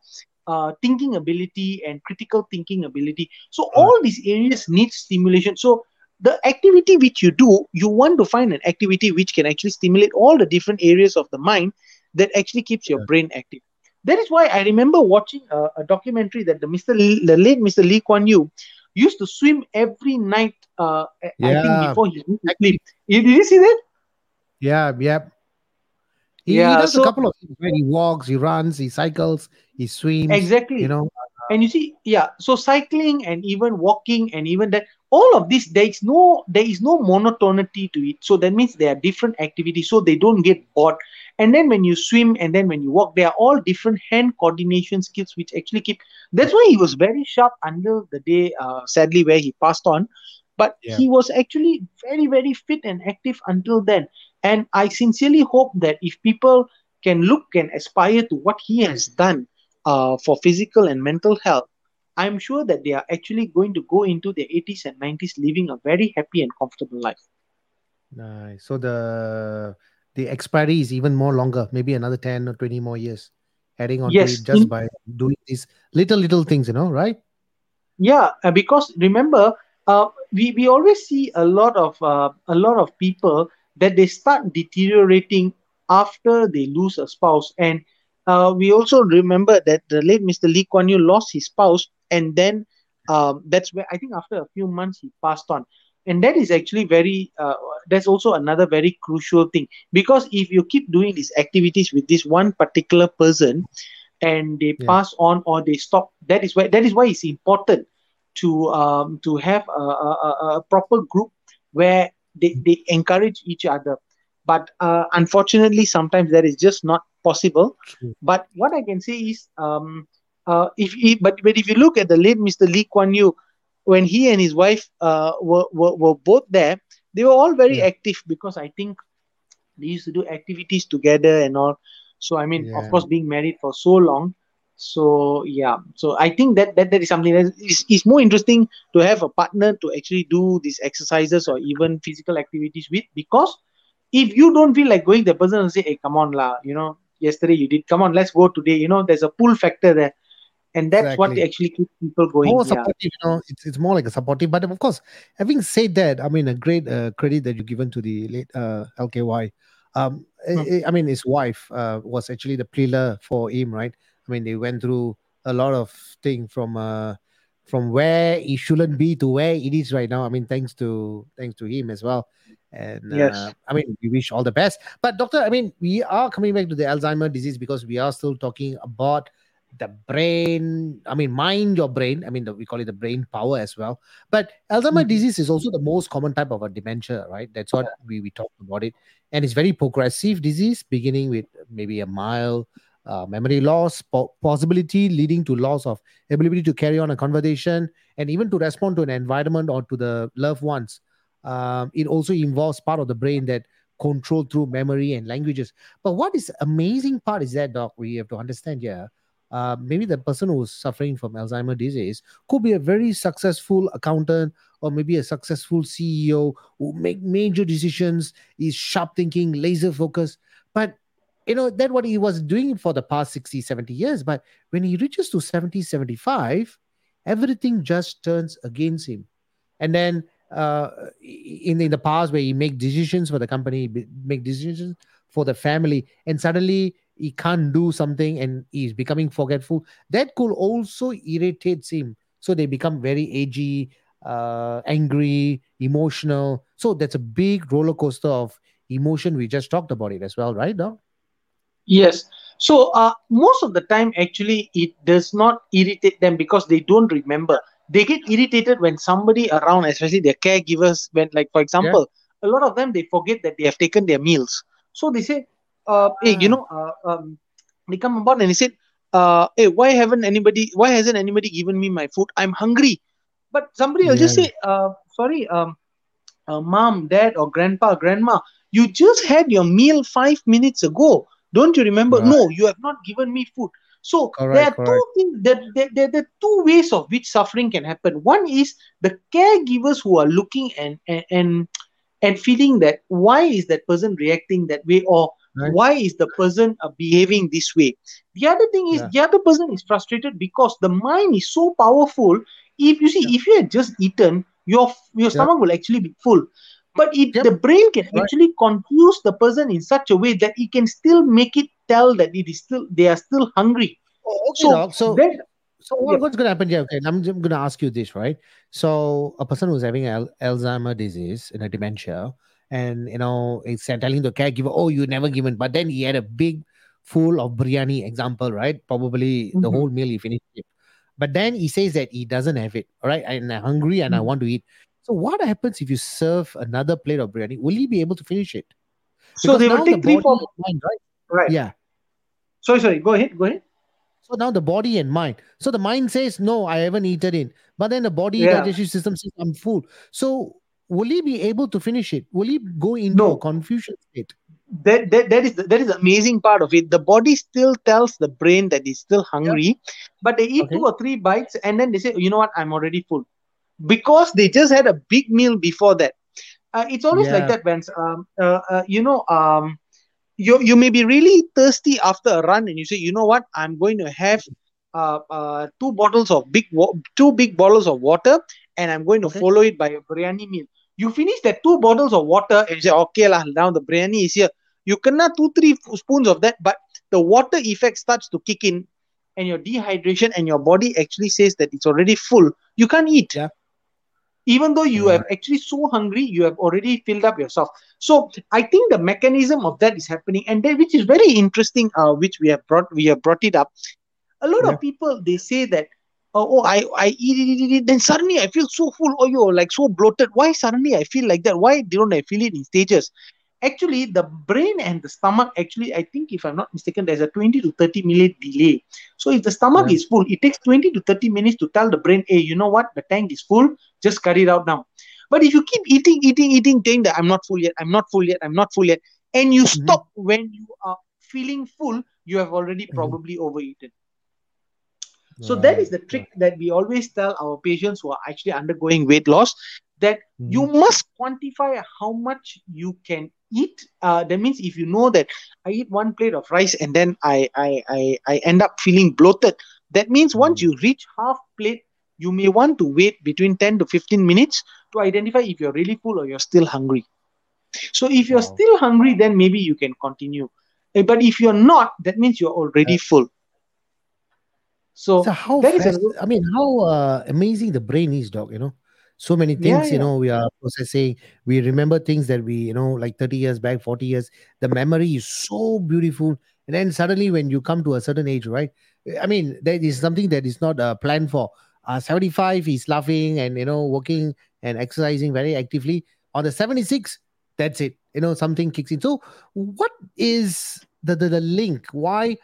uh, thinking ability and critical thinking ability. So yeah. all these areas need stimulation. So the activity which you do, you want to find an activity which can actually stimulate all the different areas of the mind that actually keeps your yeah. brain active. That is why I remember watching a, a documentary that the Mister Lee, the late Mister Lee Kuan Yew used to swim every night. Uh, yeah. I think before he went to sleep. Did you see that? Yeah, yeah. He, yeah, he does so, a couple of things. Right? He walks, he runs, he cycles, he swims. Exactly. You know. And you see, yeah. So cycling and even walking and even that, all of this, there is no there is no monotonity to it. So that means there are different activities, so they don't get bored. And then when you swim and then when you walk, there are all different hand coordination skills which actually keep. That's why he was very sharp until the day, uh, sadly, where he passed on. But yeah. he was actually very, very fit and active until then. And I sincerely hope that if people can look and aspire to what he has done uh, for physical and mental health, I'm sure that they are actually going to go into their eighties and nineties living a very happy and comfortable life. Nice. So the... the expiry is even more longer, maybe another ten or twenty more years adding on yes. to it, just by doing these little, little things, you know, right? Yeah, because remember, uh, we, we always see a lot of uh, a lot of people that they start deteriorating after they lose a spouse. And uh, we also remember that the late Mister Lee Kuan Yew lost his spouse, and then um, that's where I think after a few months he passed on. And that is actually very, uh, that's also another very crucial thing. Because if you keep doing these activities with this one particular person and they yeah. pass on or they stop, that is why that is why it's important to um, to have a, a, a proper group where they, they encourage each other. But uh, unfortunately, sometimes that is just not possible. True. But what I can say is, um, uh, if he, but, but if you look at the late Mister Lee Kuan Yew, when he and his wife uh, were, were were both there, they were all very yeah. active, because I think they used to do activities together and all. So, I mean, yeah. of course, being married for so long. So, yeah. So, I think that that, that is something that is, is more interesting to have a partner to actually do these exercises or even physical activities with, because if you don't feel like going, the person will say, hey, come on, la, you know, yesterday you did. Come on, let's go today. You know, there's a pull factor there. And that's exactly. what actually keeps people going. More supportive, yeah. you know, it's, it's more like a supportive. But of course, having said that, I mean, a great uh, credit that you've given to the late uh, L K Y. Um, mm-hmm. I, I mean, his wife uh, was actually the pillar for him, right? I mean, they went through a lot of things from uh, from where he shouldn't be to where it is right now. I mean, thanks to thanks to him as well. And yes. uh, I mean, we wish all the best. But doctor, I mean, we are coming back to the Alzheimer's disease because we are still talking about the brain. I mean, mind your brain. I mean, the, we call it the brain power as well. But Alzheimer's mm-hmm. disease is also the most common type of a dementia, right? That's what we, we talked about it. And it's very progressive disease, beginning with maybe a mild uh, memory loss, po- possibility leading to loss of ability to carry on a conversation and even to respond to an environment or to the loved ones. Um, it also involves part of the brain that control through memory and languages. But what is amazing part is that, Doc, we have to understand here, uh, maybe the person who's suffering from Alzheimer's disease could be a very successful accountant or maybe a successful C E O who make major decisions, is sharp thinking, laser focused. But, you know, that's what he was doing for the past sixty, seventy years. But when he reaches to seventy, seventy-five, everything just turns against him. And then Uh, in, in the past where he make decisions for the company, make decisions for the family, and suddenly he can't do something and he's becoming forgetful. That could also irritate him. So they become very edgy, uh, angry, emotional. So that's a big roller coaster of emotion. We just talked about it as well, right, Doc? Yes. So uh, most of the time, actually, it does not irritate them because they don't remember. They get irritated when somebody around, especially their caregivers, when, like, for example, yeah. a lot of them, they forget that they have taken their meals. So they say, uh, hey, you know, uh, um, they come about and they said, uh, hey, why haven't anybody, why hasn't anybody given me my food? I'm hungry. But somebody yeah. will just say, uh, sorry, um, uh, mom, dad, or grandpa, grandma, you just had your meal five minutes ago. Don't you remember? Right. No, you have not given me food. So correct, there are correct. two things. There, there, there, there are two ways of which suffering can happen. One is the caregivers who are looking and and and, and feeling that why is that person reacting that way, or right. why is the person uh, behaving this way. The other thing is yeah. the other person is frustrated because the mind is so powerful. If you see, yeah. if you had just eaten, your your stomach yeah. will actually be full. But it, yep. the brain can right. actually confuse the person in such a way that it can still make it tell that it is still they are still hungry. Oh, okay, so dog. so, then, so what, yeah. what's going to happen here? Okay, I'm, I'm going to ask you this, right? So a person who's having Al- Alzheimer's disease and a dementia, and you know, it's telling the caregiver, "Oh, you never given," but then he had a big full of biryani, example, right? Probably mm-hmm. the whole meal he finished it, but then he says that he doesn't have it, all right? And I'm hungry and mm-hmm. I want to eat. So what happens if you serve another plate of biryani? Will he be able to finish it? Because so they will take the three, four. Mind, right? right. Yeah. Sorry, sorry. Go ahead. Go ahead. So now the body and mind. So the mind says, no, I haven't eaten it. But then the body yeah. digestive system says, I'm full. So will he be able to finish it? Will he go into no. a confusion state? That, that, that is the, that is the amazing part of it. The body still tells the brain that it's still hungry. Yeah. But they eat okay. two or three bites and then they say, you know what? I'm already full. Because they just had a big meal before that. Uh, it's always yeah. like that, Vance. Um, uh, uh, you know, um, you you may be really thirsty after a run, and you say, you know what, I'm going to have uh, uh, two bottles of big wa- two big bottles of water, and I'm going to okay. follow it by a biryani meal. You finish that two bottles of water, and you say, okay lah, now the biryani is here. You cannot two three spoons of that, but the water effect starts to kick in, and your dehydration and your body actually says that it's already full. You can't eat. Yeah. Even though you yeah. are actually so hungry, you have already filled up yourself. So I think the mechanism of that is happening, and that, which is very interesting, uh, which we have brought we have brought it up. A lot yeah. of people, they say that, oh, oh I, I eat, eat, eat, eat, then suddenly I feel so full, oh, you're like so bloated. Why suddenly I feel like that? Why don't I feel it in stages? Actually, the brain and the stomach, actually, I think if I'm not mistaken, there's a twenty to thirty minute delay. So if the stomach yeah. is full, it takes twenty to thirty minutes to tell the brain, hey, you know what? The tank is full. Just cut it out now. But if you keep eating, eating, eating, saying that I'm not full yet, I'm not full yet, I'm not full yet, and you mm-hmm. stop when you are feeling full, you have already mm-hmm. probably overeaten. Yeah. So that is the trick yeah. that we always tell our patients who are actually undergoing weight loss, that mm-hmm. you must quantify how much you can eat. Uh, that means if you know that I eat one plate of rice and then I I I, I end up feeling bloated, that means once you reach half plate, you may want to wait between ten to fifteen minutes to identify if you're really full or you're still hungry. So if you're wow. still hungry, then maybe you can continue. But if you're not, that means you're already full. So, so how that fast, is a, I mean, how uh, amazing the brain is, Doc, you know. so many things, yeah, you yeah. know, we are processing. We remember things that we, you know, like thirty years back, forty years. The memory is so beautiful. And then suddenly when you come to a certain age, right? I mean, that is something that is not uh, planned for. Uh, seventy-five, he's laughing and, you know, working and exercising very actively. On the seventy-six, that's it. You know, something kicks in. So what is the, the, the link? Why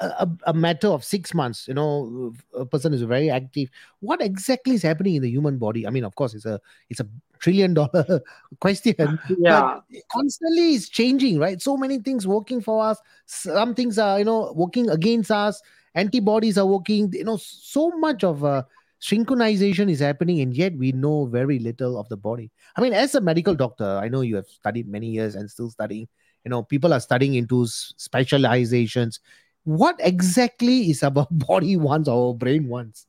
a, a matter of six months, you know, a person is very active. What exactly is happening in the human body? I mean, of course, it's a it's a trillion dollar question. Yeah. But constantly it's changing, right? So many things working for us. Some things are, you know, working against us. Antibodies are working. You know, so much of uh, synchronization is happening, and yet we know very little of the body. I mean, as a medical doctor, I know you have studied many years and still studying. You know, people are studying into specializations. What exactly is our body wants or our brain wants?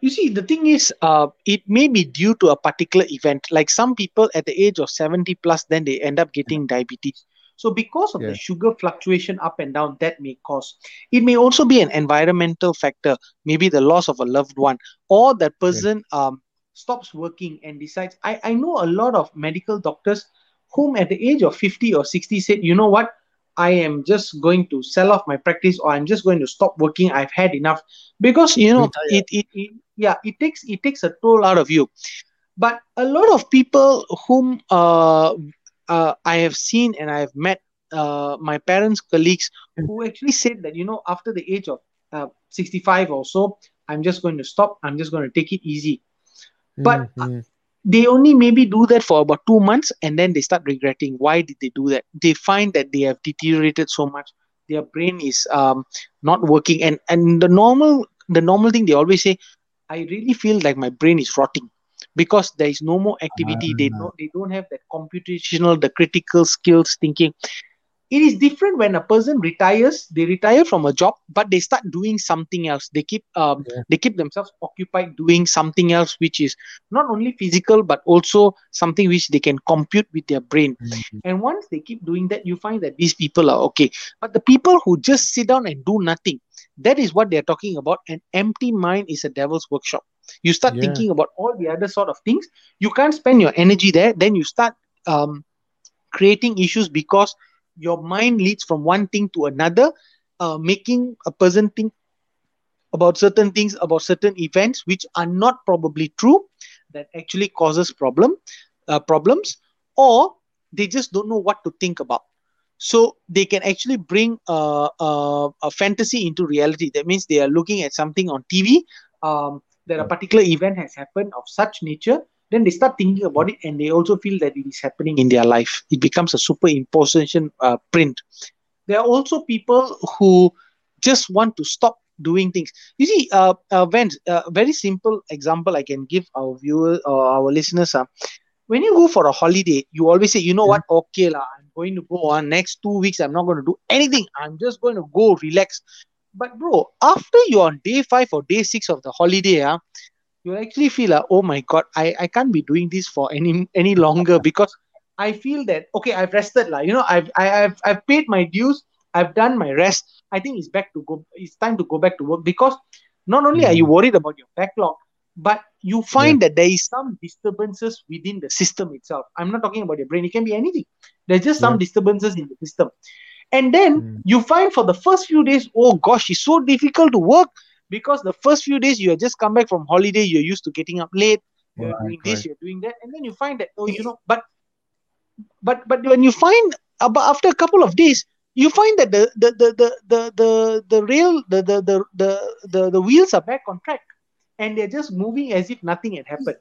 You see, the thing is, uh, it may be due to a particular event. Like some people at the age of seventy plus, then they end up getting diabetes. So because of yeah. the sugar fluctuation up and down, that may cause. It may also be an environmental factor, maybe the loss of a loved one, or that person yeah. um, stops working and decides. I, I know a lot of medical doctors whom at the age of fifty or sixty said, you know what, I am just going to sell off my practice, or I'm just going to stop working. I've had enough, because, you know, it, it, it yeah, it takes, it takes a toll out of you. But a lot of people whom uh, uh, I have seen and I have met, uh, my parents' colleagues who actually said that, you know, after the age of uh, sixty-five or so, I'm just going to stop. I'm just going to take it easy. But mm-hmm. uh, they only maybe do that for about two months and then they start regretting. Why did they do that? They find that they have deteriorated so much. Their brain is um, not working. And and the normal the normal thing they always say, I really feel like my brain is rotting because there is no more activity. Uh, they don't they don't have that computational, the critical skills thinking. It is different when a person retires. They retire from a job, but they start doing something else. They keep um, yeah. they keep themselves occupied doing something else, which is not only physical, but also something which they can compute with their brain. Mm-hmm. And once they keep doing that, you find that these people are okay. But the people who just sit down and do nothing, that is what they're talking about. An empty mind is a devil's workshop. You start yeah. thinking about all the other sort of things. You can't spend your energy there. Then you start um, creating issues because your mind leads from one thing to another, uh, making a person think about certain things, about certain events, which are not probably true, that actually causes problem, uh, problems, or they just don't know what to think about. So they can actually bring uh, uh, a fantasy into reality. That means they are looking at something on T V, um, that a particular event has happened of such nature. Then they start thinking about it and they also feel that it is happening in their life. It becomes a superimposition uh, print. There are also people who just want to stop doing things. You see, uh, uh, Vance, a uh, very simple example I can give our viewers or uh, our listeners. Uh, when you go for a holiday, you always say, you know yeah. what, okay, la, I'm going to go on next two weeks. I'm not going to do anything. I'm just going to go relax. But bro, after you're on day five or day six of the holiday, uh, you actually feel, uh, oh my God, I, I can't be doing this for any any longer because I feel that, okay, I've rested. Like, you know, I've, I, I've I've paid my dues. I've done my rest. I think it's back to go. It's time to go back to work because not only are you worried about your backlog, but you find yeah. that there is some disturbances within the system itself. I'm not talking about your brain. It can be anything. There's just some yeah. disturbances in the system. And then mm. you find for the first few days, oh gosh, it's so difficult to work. Because the first few days you have just come back from holiday, you're used to getting up late, you're yeah, doing right. this, you're doing that, and then you find that, oh, you know, but but but when you find after a couple of days, you find that the the the the the the, the rail the the, the the the the wheels are back on track, and they're just moving as if nothing had happened.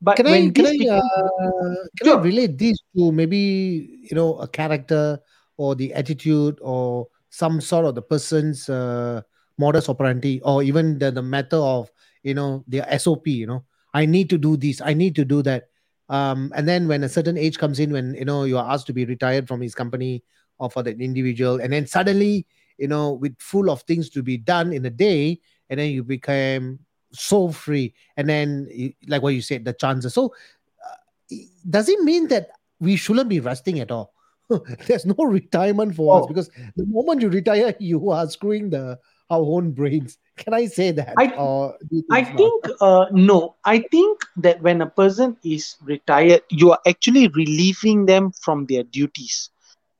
But can when I, can, I, uh, can sure. I relate this to maybe, you know, a character or the attitude or some sort of the person's Uh, modus operandi, or even the, the matter of, you know, their S O P, you know, I need to do this, I need to do that. Um, and then when a certain age comes in, when, you know, you are asked to be retired from his company or for that individual, and then suddenly, you know, with full of things to be done in a day, and then you become so free. And then, like what you said, the chances. So uh, does it mean that we shouldn't be resting at all? There's no retirement for oh. us, because the moment you retire, you are screwing the our own brains. Can I say that? I, or think, I think uh, no. I think that when a person is retired, you are actually relieving them from their duties.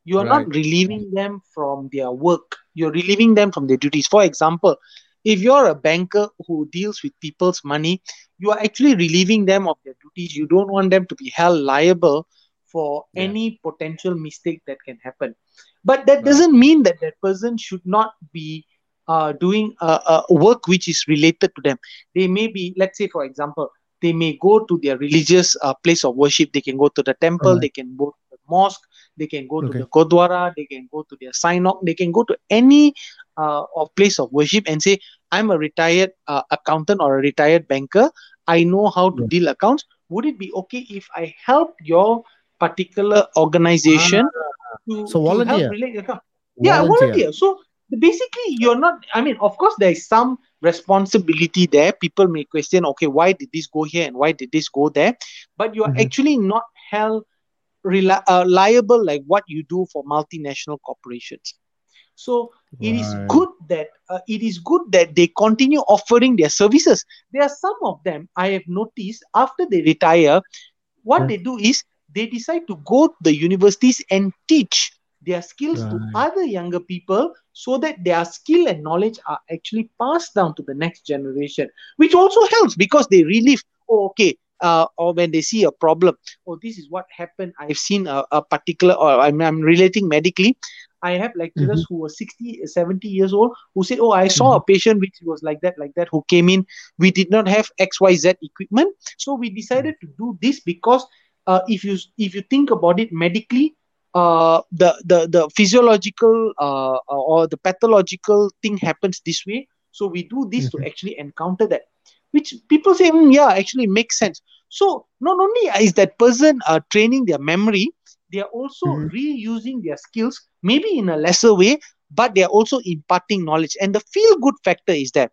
You are right. not relieving them from their work. You're relieving them from their duties. For example, if you're a banker who deals with people's money, you are actually relieving them of their duties. You don't want them to be held liable for yeah. any potential mistake that can happen. But that right. doesn't mean that that person should not be uh, doing uh, uh, work which is related to them. They may be, let's say, for example, they may go to their religious uh, place of worship. They can go to the temple. Right. They can go to the mosque. They can go okay. to the Gurdwara. They can go to their synagogue. They can go to any uh, place of worship and say, I'm a retired uh, accountant or a retired banker. I know how to yeah. deal accounts. Would it be okay if I help your particular organization ah. to, so to volunteer. help relate account? Yeah, volunteer. So basically, you're not, I mean, of course, there is some responsibility there. People may question, okay, why did this go here and why did this go there? But you're mm-hmm. actually not held Reli- uh, liable like what you do for multinational corporations. So it right. is good that uh, it is good that they continue offering their services. There are some of them I have noticed after they retire, what right. they do is they decide to go to the universities and teach their skills right. to other younger people so that their skill and knowledge are actually passed down to the next generation, which also helps because they relieve, oh, okay, Uh, or when they see a problem, oh, this is what happened. I've seen a, a particular, or I'm, I'm relating medically. I have lecturers mm-hmm. who were sixty, seventy years old who said, oh, I saw mm-hmm. a patient which was like that, like that, who came in. We did not have X Y Z equipment. So we decided to do this because uh, if you if you think about it medically, uh, the, the, the physiological uh, or the pathological thing happens this way. So we do this mm-hmm. to actually encounter that. Which people say, mm, yeah, actually makes sense. So not only is that person uh, training their memory, they are also mm-hmm. reusing their skills, maybe in a lesser way, but they are also imparting knowledge. And the feel-good factor is that,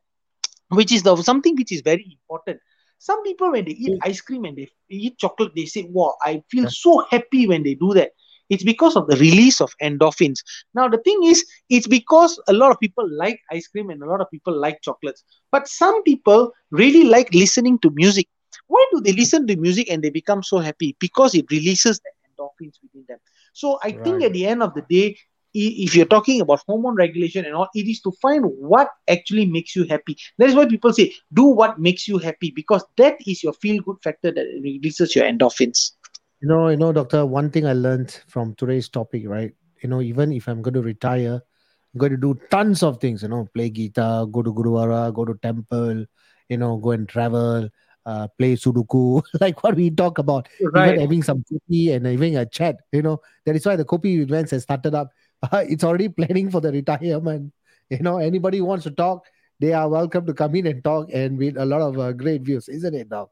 which is the, something which is very important. Some people, when they eat ice cream and they eat chocolate, they say, wow, I feel yeah. so happy when they do that. It's because of the release of endorphins. Now, the thing is, it's because a lot of people like ice cream and a lot of people like chocolates. But some people really like listening to music. Why do they listen to music and they become so happy? Because it releases the endorphins within them. So I right. think at the end of the day, if you're talking about hormone regulation and all, it is to find what actually makes you happy. That is why people say, do what makes you happy, because that is your feel-good factor that releases your endorphins. You know, you know, Doctor, one thing I learned from today's topic, right? You know, even if I'm going to retire, I'm going to do tons of things, you know, play guitar, go to Gurdwara, go to temple, you know, go and travel, uh, play Sudoku, like what we talk about. Right. Even having some kopi and having a chat, you know. That is why the Kopi Events has started up. Uh, it's already planning for the retirement. You know, anybody who wants to talk, they are welcome to come in and talk, and with a lot of uh, great views, isn't it, Doc?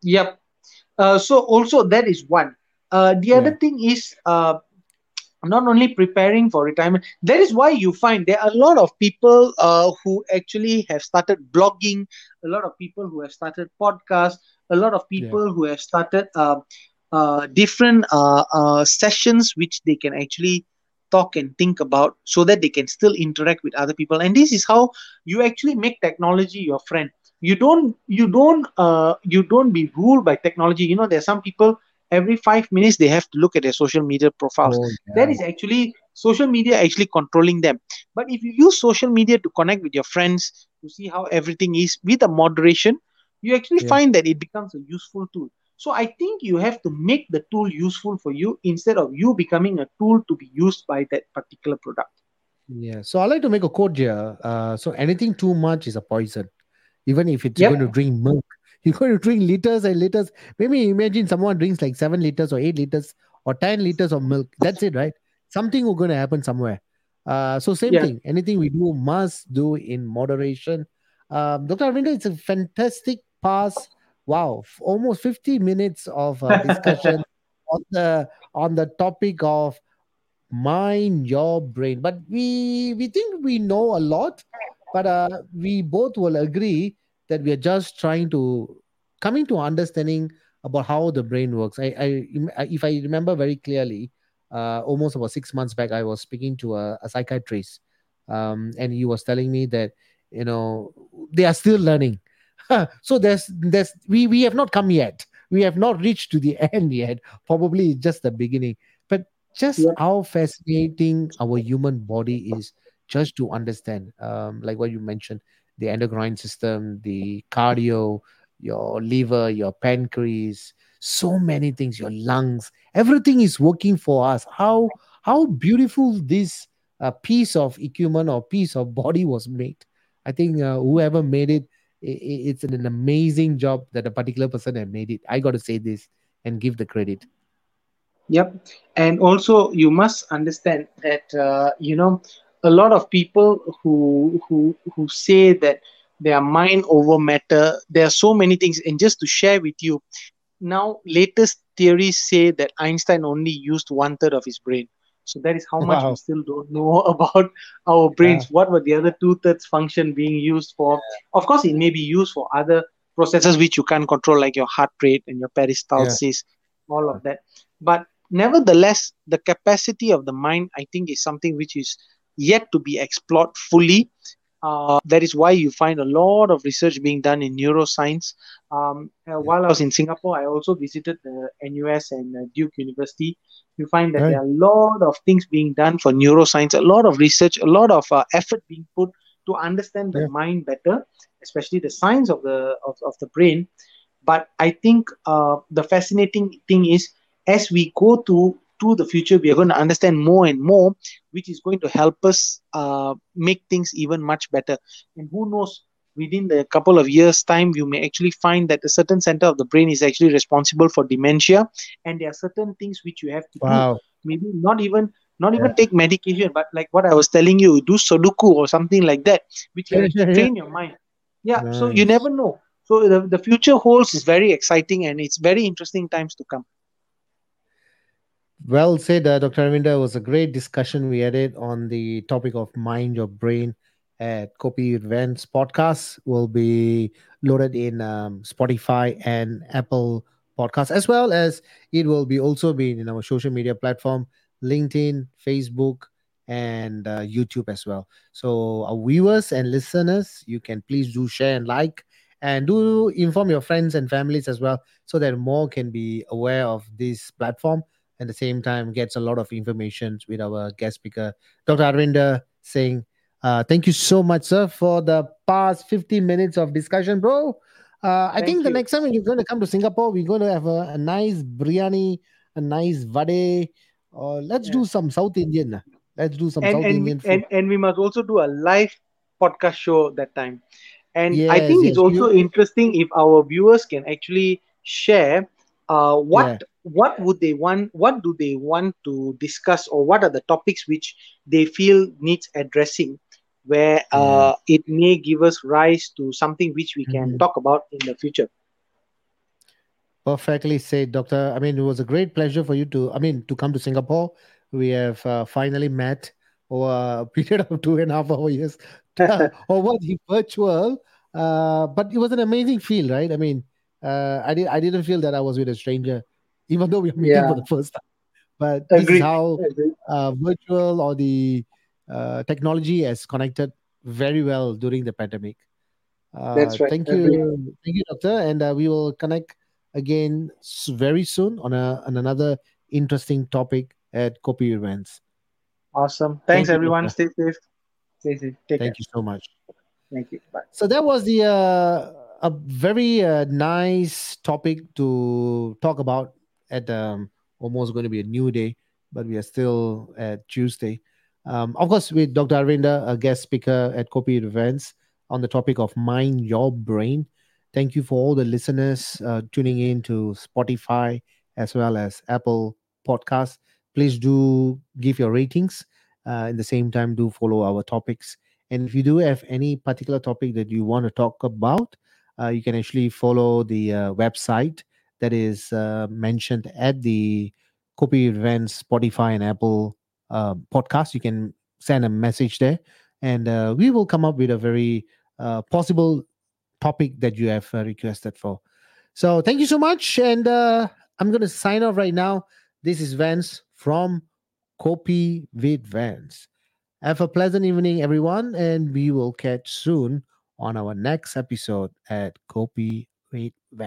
Yep. Uh, so also that is one. Uh, the yeah. other thing is uh, not only preparing for retirement. That is why you find there are a lot of people uh, who actually have started blogging, a lot of people who have started podcasts, a lot of people yeah. who have started uh, uh, different uh, uh, sessions which they can actually talk and think about so that they can still interact with other people. And this is how you actually make technology your friend. You don't, you don't, uh, you don't be ruled by technology. You know, there are some people every five minutes they have to look at their social media profiles. Oh, yeah. That is actually social media actually controlling them. But if you use social media to connect with your friends to see how everything is with a moderation, you actually yeah. find that it becomes a useful tool. So I think you have to make the tool useful for you instead of you becoming a tool to be used by that particular product. Yeah. So I like to make a quote here. Uh, so anything too much is a poison. Even if it's yep. going to drink milk, you're going to drink liters and liters. Maybe imagine someone drinks like seven liters or eight liters or ten liters of milk. That's it, right? Something is going to happen somewhere. Uh, so same yeah. thing. Anything we do must do in moderation. Um, Doctor Arvinder, it's a fantastic pass. Wow, almost fifty minutes of uh, discussion on the on the topic of mind your brain. But we we think we know a lot. But uh, we both will agree that we are just trying to coming to understanding about how the brain works. I, I if I remember very clearly, uh, almost about six months back, I was speaking to a, a psychiatrist Um, and he was telling me that, you know, they are still learning. So there's, there's, we, we have not come yet. We have not reached to the end yet. Probably just the beginning. But just yeah. how fascinating our human body is, just to understand, um, like what you mentioned, the endocrine system, the cardio, your liver, your pancreas, so many things, your lungs, everything is working for us. How how beautiful this uh, piece of equipment or piece of body was made. I think uh, whoever made it, it's an amazing job that a particular person had made it. I got to say this and give the credit. Yep. And also you must understand that, uh, you know, a lot of people who who who say that they are mind over matter, there are so many things. And just to share with you, now latest theories say that Einstein only used one third of his brain. So that is how much wow. we still don't know about our brains. Yeah. What were the other two thirds function being used for? Of course, it may be used for other processes which you can't control, like your heart rate and your peristalsis, yeah. all of that. But nevertheless, the capacity of the mind, I think, is something which is yet to be explored fully. Uh, that is why you find a lot of research being done in neuroscience. Um, uh, while I was in Singapore, I also visited the uh, N U S and uh, Duke University. You find that right. there are a lot of things being done for neuroscience, a lot of research, a lot of uh, effort being put to understand the yeah. mind better, especially the science of the of, of the brain. But I think uh, the fascinating thing is, as we go to to the future, we are going to understand more and more, which is going to help us uh, make things even much better. And who knows, within the couple of years' time, you may actually find that a certain center of the brain is actually responsible for dementia, and there are certain things which you have to wow. do. Maybe not even not yeah. even take medication, but like what I was telling you, do Sudoku or something like that, which can yeah, yeah. train your mind. Yeah, nice. So you never know. So the, the future holds is very exciting, and it's very interesting times to come. Well said, uh, Doctor Arvinder. It was a great discussion we had it on the topic of mind, your brain at Kopi Events podcast. Will be loaded in um, Spotify and Apple Podcasts, as well as it will be also be in our social media platform, LinkedIn, Facebook, and uh, YouTube as well. So our viewers and listeners, you can please do share and like, and do inform your friends and families as well, so that more can be aware of this platform. At the same time, gets a lot of information with our guest speaker, Doctor Arvinder Singh. Uh, thank you so much, sir, for the past fifty minutes of discussion, bro. Uh, I think you. The next time when you're going to come to Singapore, we're going to have a, a nice biryani, a nice vade. Or let's yeah. do some South Indian. Let's do some and, South and, Indian food. And, and we must also do a live podcast show that time. And yes, I think yes, it's also you... interesting if our viewers can actually share uh, what... Yeah. What would they want? What do they want to discuss, or what are the topics which they feel needs addressing, where uh, mm. it may give us rise to something which we can mm. talk about in the future? Perfectly said, Doctor. I mean, it was a great pleasure for you to, I mean, to come to Singapore. We have uh, finally met over a period of two and a half hours, or what the virtual. Uh, but it was an amazing feel, right? I mean, uh, I did. I didn't feel that I was with a stranger. Even though we are meeting yeah. for the first time. But Agreed. This is how uh, virtual or the uh, technology has connected very well during the pandemic. Uh, That's right. Thank Agreed. you. Thank you, Doctor. And uh, we will connect again very soon on, a, on another interesting topic at Kopi Events. Awesome. Thanks, Thanks everyone. Doctor. Stay safe. Stay safe. Take Thank care. you so much. Thank you. Bye. So that was the uh, a very uh, nice topic to talk about. At um, almost going to be a new day, but we are still at Tuesday. Um, of course, with Doctor Arvinder, a guest speaker at Kopi Events on the topic of Mind Your Brain. Thank you for all the listeners uh, tuning in to Spotify as well as Apple Podcasts. Please do give your ratings. Uh, at the same time, do follow our topics. And if you do have any particular topic that you want to talk about, uh, you can actually follow the uh, website that is uh, mentioned at the Kopi Events, Spotify, and Apple uh, podcast. You can send a message there, and uh, we will come up with a very uh, possible topic that you have uh, requested for. So thank you so much, and uh, I'm going to sign off right now. This is Vance from Kopi with Vance. Have a pleasant evening, everyone, and we will catch soon on our next episode at Kopi with Vance.